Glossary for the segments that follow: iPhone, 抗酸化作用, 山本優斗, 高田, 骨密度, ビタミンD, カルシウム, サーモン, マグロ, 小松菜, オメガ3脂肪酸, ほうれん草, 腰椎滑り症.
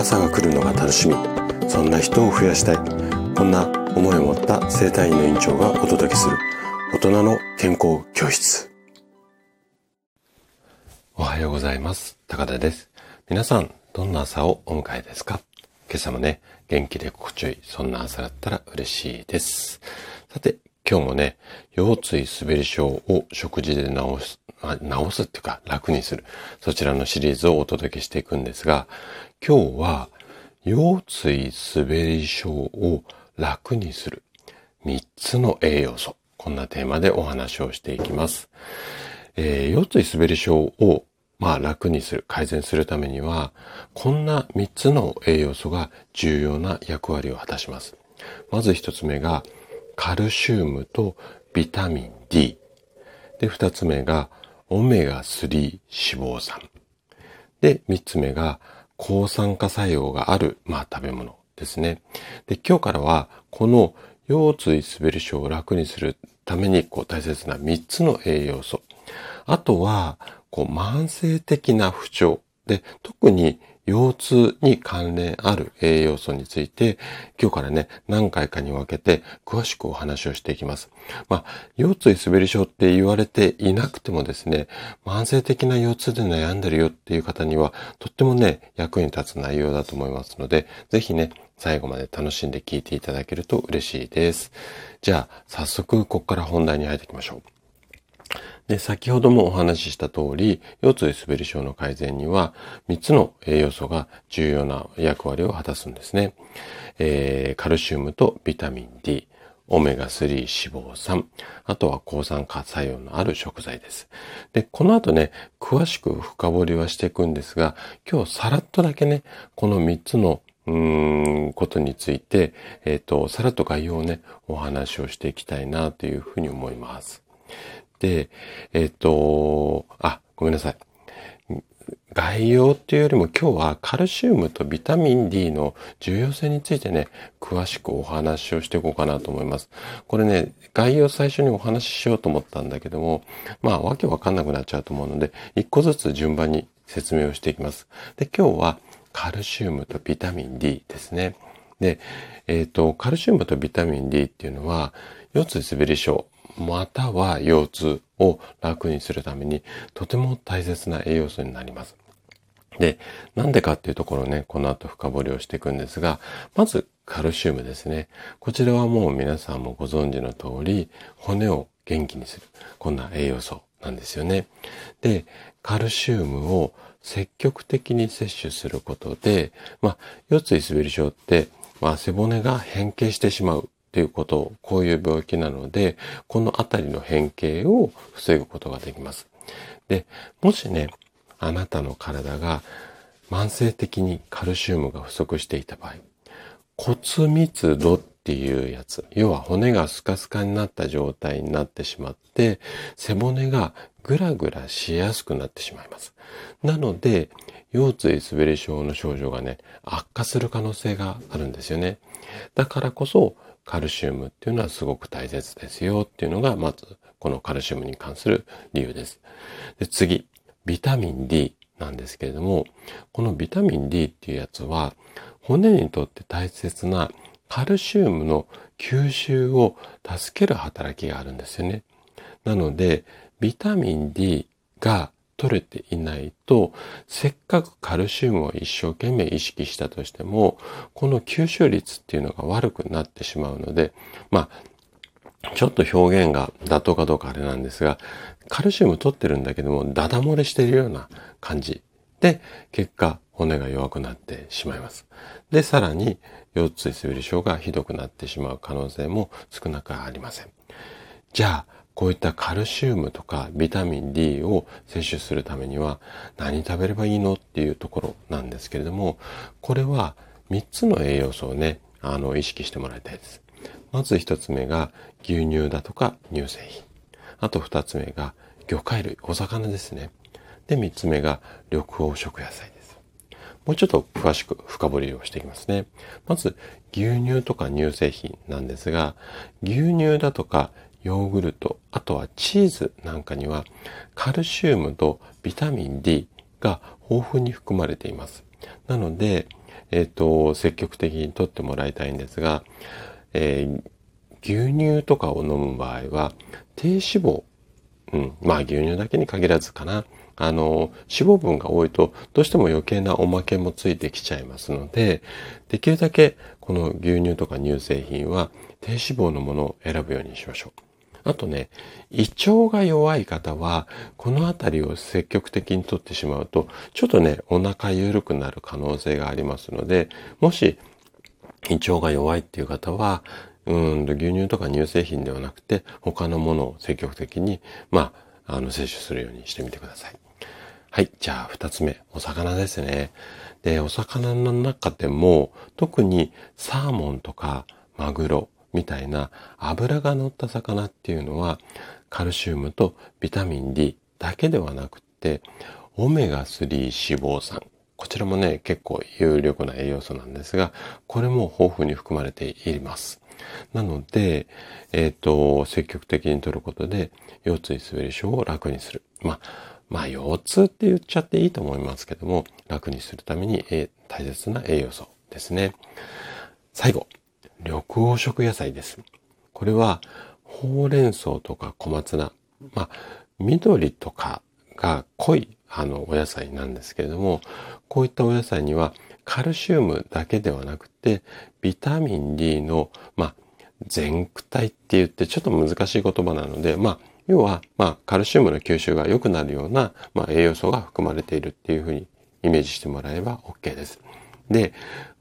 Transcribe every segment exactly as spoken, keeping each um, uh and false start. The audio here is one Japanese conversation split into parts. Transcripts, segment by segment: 朝が来るのが楽しみ、そんな人を増やしたい、こんな思いを持った生体院の院長がお届けする大人の健康教室。おはようございます。高田です。皆さんどんな朝をお迎えですか？今朝もね、元気で心地よい、そんな朝だったら嬉しいです。さて、今日もね、腰椎滑り症を食事で治す、治すっていうか楽にする、そちらのシリーズをお届けしていくんですが、今日は腰椎滑り症を楽にするみっつの栄養素、こんなテーマでお話をしていきます。えー、腰椎滑り症をまあ楽にする、改善するためには、こんなみっつの栄養素が重要な役割を果たします。まずひとつめがカルシウムとビタミン D。で、ふたつめがオメガスリー脂肪酸。で、みっつめが抗酸化作用がある、まあ食べ物ですね。で、今日からはこの腰椎滑り症を楽にするためにこう大切なみっつの栄養素。あとは、こう慢性的な不調で、特に腰痛に関連ある栄養素について、今日からね、何回かに分けて詳しくお話をしていきます。まあ、腰椎滑り症って言われていなくてもですね、慢性的な腰痛で悩んでるよっていう方には、とってもね、役に立つ内容だと思いますので、ぜひね、最後まで楽しんで聞いていただけると嬉しいです。じゃあ、早速、ここから本題に入っていきましょう。で、先ほどもお話しした通り、腰椎滑り症の改善にはみっつの栄養素が重要な役割を果たすんですね。えー、カルシウムとビタミン D、オメガスリー脂肪酸、あとは抗酸化作用のある食材です。で、この後ね、詳しく深掘りはしていくんですが、今日さらっとだけね、このみっつのうーんことについて、えっと、さらっと概要をね、お話をしていきたいなというふうに思います。で、えっと、あ、ごめんなさい。概要っていうよりも今日はカルシウムとビタミン D の重要性についてね、詳しくお話をしていこうかなと思います。これね、概要最初にお話ししようと思ったんだけども、まあわけわかんなくなっちゃうと思うので、一個ずつ順番に説明をしていきます。で、今日はカルシウムとビタミン D ですね。で、えっと、カルシウムとビタミン D っていうのは、腰椎滑り症、または腰痛を楽にするためにとても大切な栄養素になります。で、なんでかっていうところをね、この後深掘りをしていくんですが、まずカルシウムですね。こちらはもう皆さんもご存知の通り、骨を元気にする、こんな栄養素なんですよね。で、カルシウムを積極的に摂取することで、まあ、腰椎滑り症って、まあ、背骨が変形してしまう。ということ、こういう病気なので、このあたりの変形を防ぐことができます。で、もしね、あなたの体が慢性的にカルシウムが不足していた場合、骨密度っていうやつ、要は骨がスカスカになった状態になってしまって、背骨がグラグラしやすくなってしまいます。なので、腰椎滑り症の症状がね、悪化する可能性があるんですよね。だからこそ、カルシウムっていうのはすごく大切ですよっていうのが、まずこのカルシウムに関する理由です。で、次、ビタミン D なんですけれども、このビタミン D っていうやつは、骨にとって大切なカルシウムの吸収を助ける働きがあるんですよね。なので、ビタミン D が取れていないと、せっかくカルシウムを一生懸命意識したとしても、この吸収率っていうのが悪くなってしまうので、まあ、ちょっと表現が妥当かどうかあれなんですが、カルシウム取ってるんだけども、ダダ漏れしているような感じで、結果、骨が弱くなってしまいます。で、さらに、腰椎滑り症がひどくなってしまう可能性も少なくありません。じゃあ、こういったカルシウムとかビタミン D を摂取するためには何食べればいいのっていうところなんですけれども、これはみっつの栄養素をね、あの、意識してもらいたいです。まずひとつめが牛乳だとか乳製品。あとふたつめが魚介類、お魚ですね。で、みっつめが緑黄色野菜です。もうちょっと詳しく深掘りをしていきますね。まず牛乳とか乳製品なんですが、牛乳だとかヨーグルト、あとはチーズなんかにはカルシウムとビタミン D が豊富に含まれています。なので、えーと、積極的に摂ってもらいたいんですが、えー、牛乳とかを飲む場合は低脂肪、うん、まあ牛乳だけに限らずかな、あの脂肪分が多いとどうしても余計なおまけもついてきちゃいますので、できるだけこの牛乳とか乳製品は低脂肪のものを選ぶようにしましょう。あとね、胃腸が弱い方はこのあたりを積極的に摂ってしまうとちょっとねお腹緩くなる可能性がありますので、もし胃腸が弱いっていう方はうん牛乳とか乳製品ではなくて他のものを積極的にまああの摂取するようにしてみてください。はい、じゃあ二つ目、お魚ですね。で、お魚の中でも特にサーモンとかマグロみたいな脂が乗った魚っていうのはカルシウムとビタミン ディー だけではなくてオメガスリー脂肪酸、こちらもね結構有力な栄養素なんですが、これも豊富に含まれています。なので、えーと、積極的に摂ることで腰椎滑り症を楽にする、まあ、まあ腰痛って言っちゃっていいと思いますけども、楽にするために、えー、大切な栄養素ですね。最後、緑黄色野菜です。これはほうれん草とか小松菜、まあ、緑とかが濃いあのお野菜なんですけれども、こういったお野菜にはカルシウムだけではなくてビタミン ディー の、まあ、全駆体って言ってちょっと難しい言葉なので、まあ、要は、まあ、カルシウムの吸収が良くなるような、まあ、栄養素が含まれているっていうふうにイメージしてもらえば OK です。で、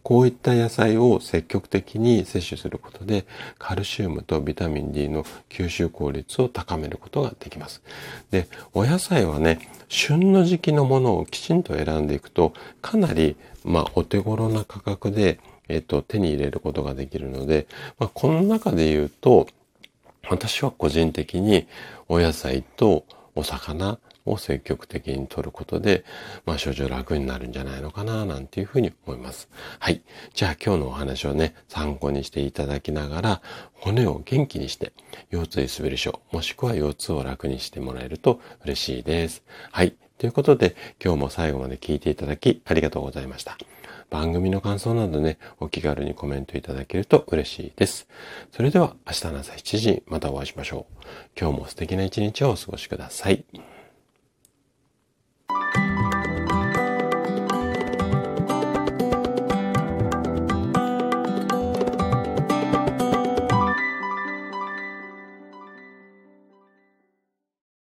こういった野菜を積極的に摂取することでカルシウムとビタミン ディー の吸収効率を高めることができます。で、お野菜はね、旬の時期のものをきちんと選んでいくとかなり、まあ、お手頃な価格で、えっと、手に入れることができるので、まあ、この中で言うと私は個人的にお野菜とお魚を積極的に摂ることで、まあ、症状楽になるんじゃないのかななんていうふうに思います。はい。じゃあ今日のお話をね、参考にしていただきながら、骨を元気にして、腰椎滑り症、もしくは腰痛を楽にしてもらえると嬉しいです。はい。ということで、今日も最後まで聞いていただきありがとうございました。番組の感想などね、お気軽にコメントいただけると嬉しいです。それでは明日の朝しちじ、またお会いしましょう。今日も素敵な一日をお過ごしください。